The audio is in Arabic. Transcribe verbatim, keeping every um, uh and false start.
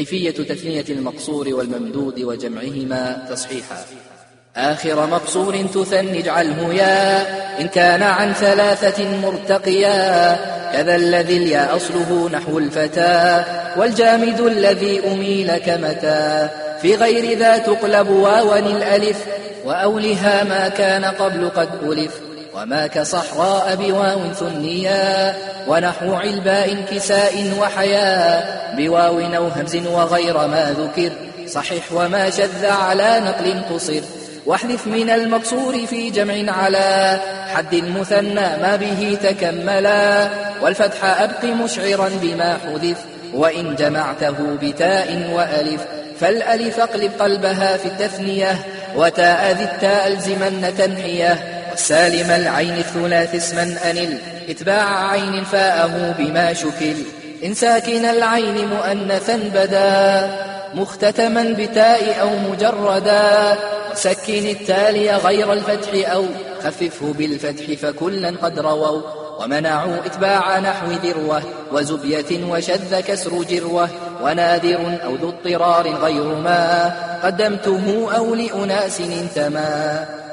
كيفية تثنية المقصور والممدود وجمعهما تصحيحا. آخر مقصور تثن اجعله يا إن كان عن ثلاثة مرتقيا، كذا الذي اليا أصله نحو الفتى والجامد الذي أميل كمتى، في غير ذا تقلب واوا الألف وأولها ما كان قبل قد ألف، وما كصحراء بواو ثنيا ونحو علباء كساء وحياء بواو أو همز وغير ما ذكر صحيح وما شذ على نقل قصر، واحذف من المقصور في جمع على حد مثنى ما به تكملا، والفتح أبق مشعرا بما حذف وإن جمعته بتاء وألف، فالألف أقلب قلبها في التثنية وتاء ذي التاء ألزمن تنحية، سالم العين الثلاث اسما أنل اتباع عين فاءه بما شكل، إن ساكن العين مؤنثا بدا مختتما بتاء أو مجردا، وسكن التالي غير الفتح أو خففه بالفتح فكلا قد رووا، ومنعوا اتباع نحو ذروة وزبية وشذ كسر جروة ونادر أو ذو اضطرار غير ما قدمته أو لأناس انتما.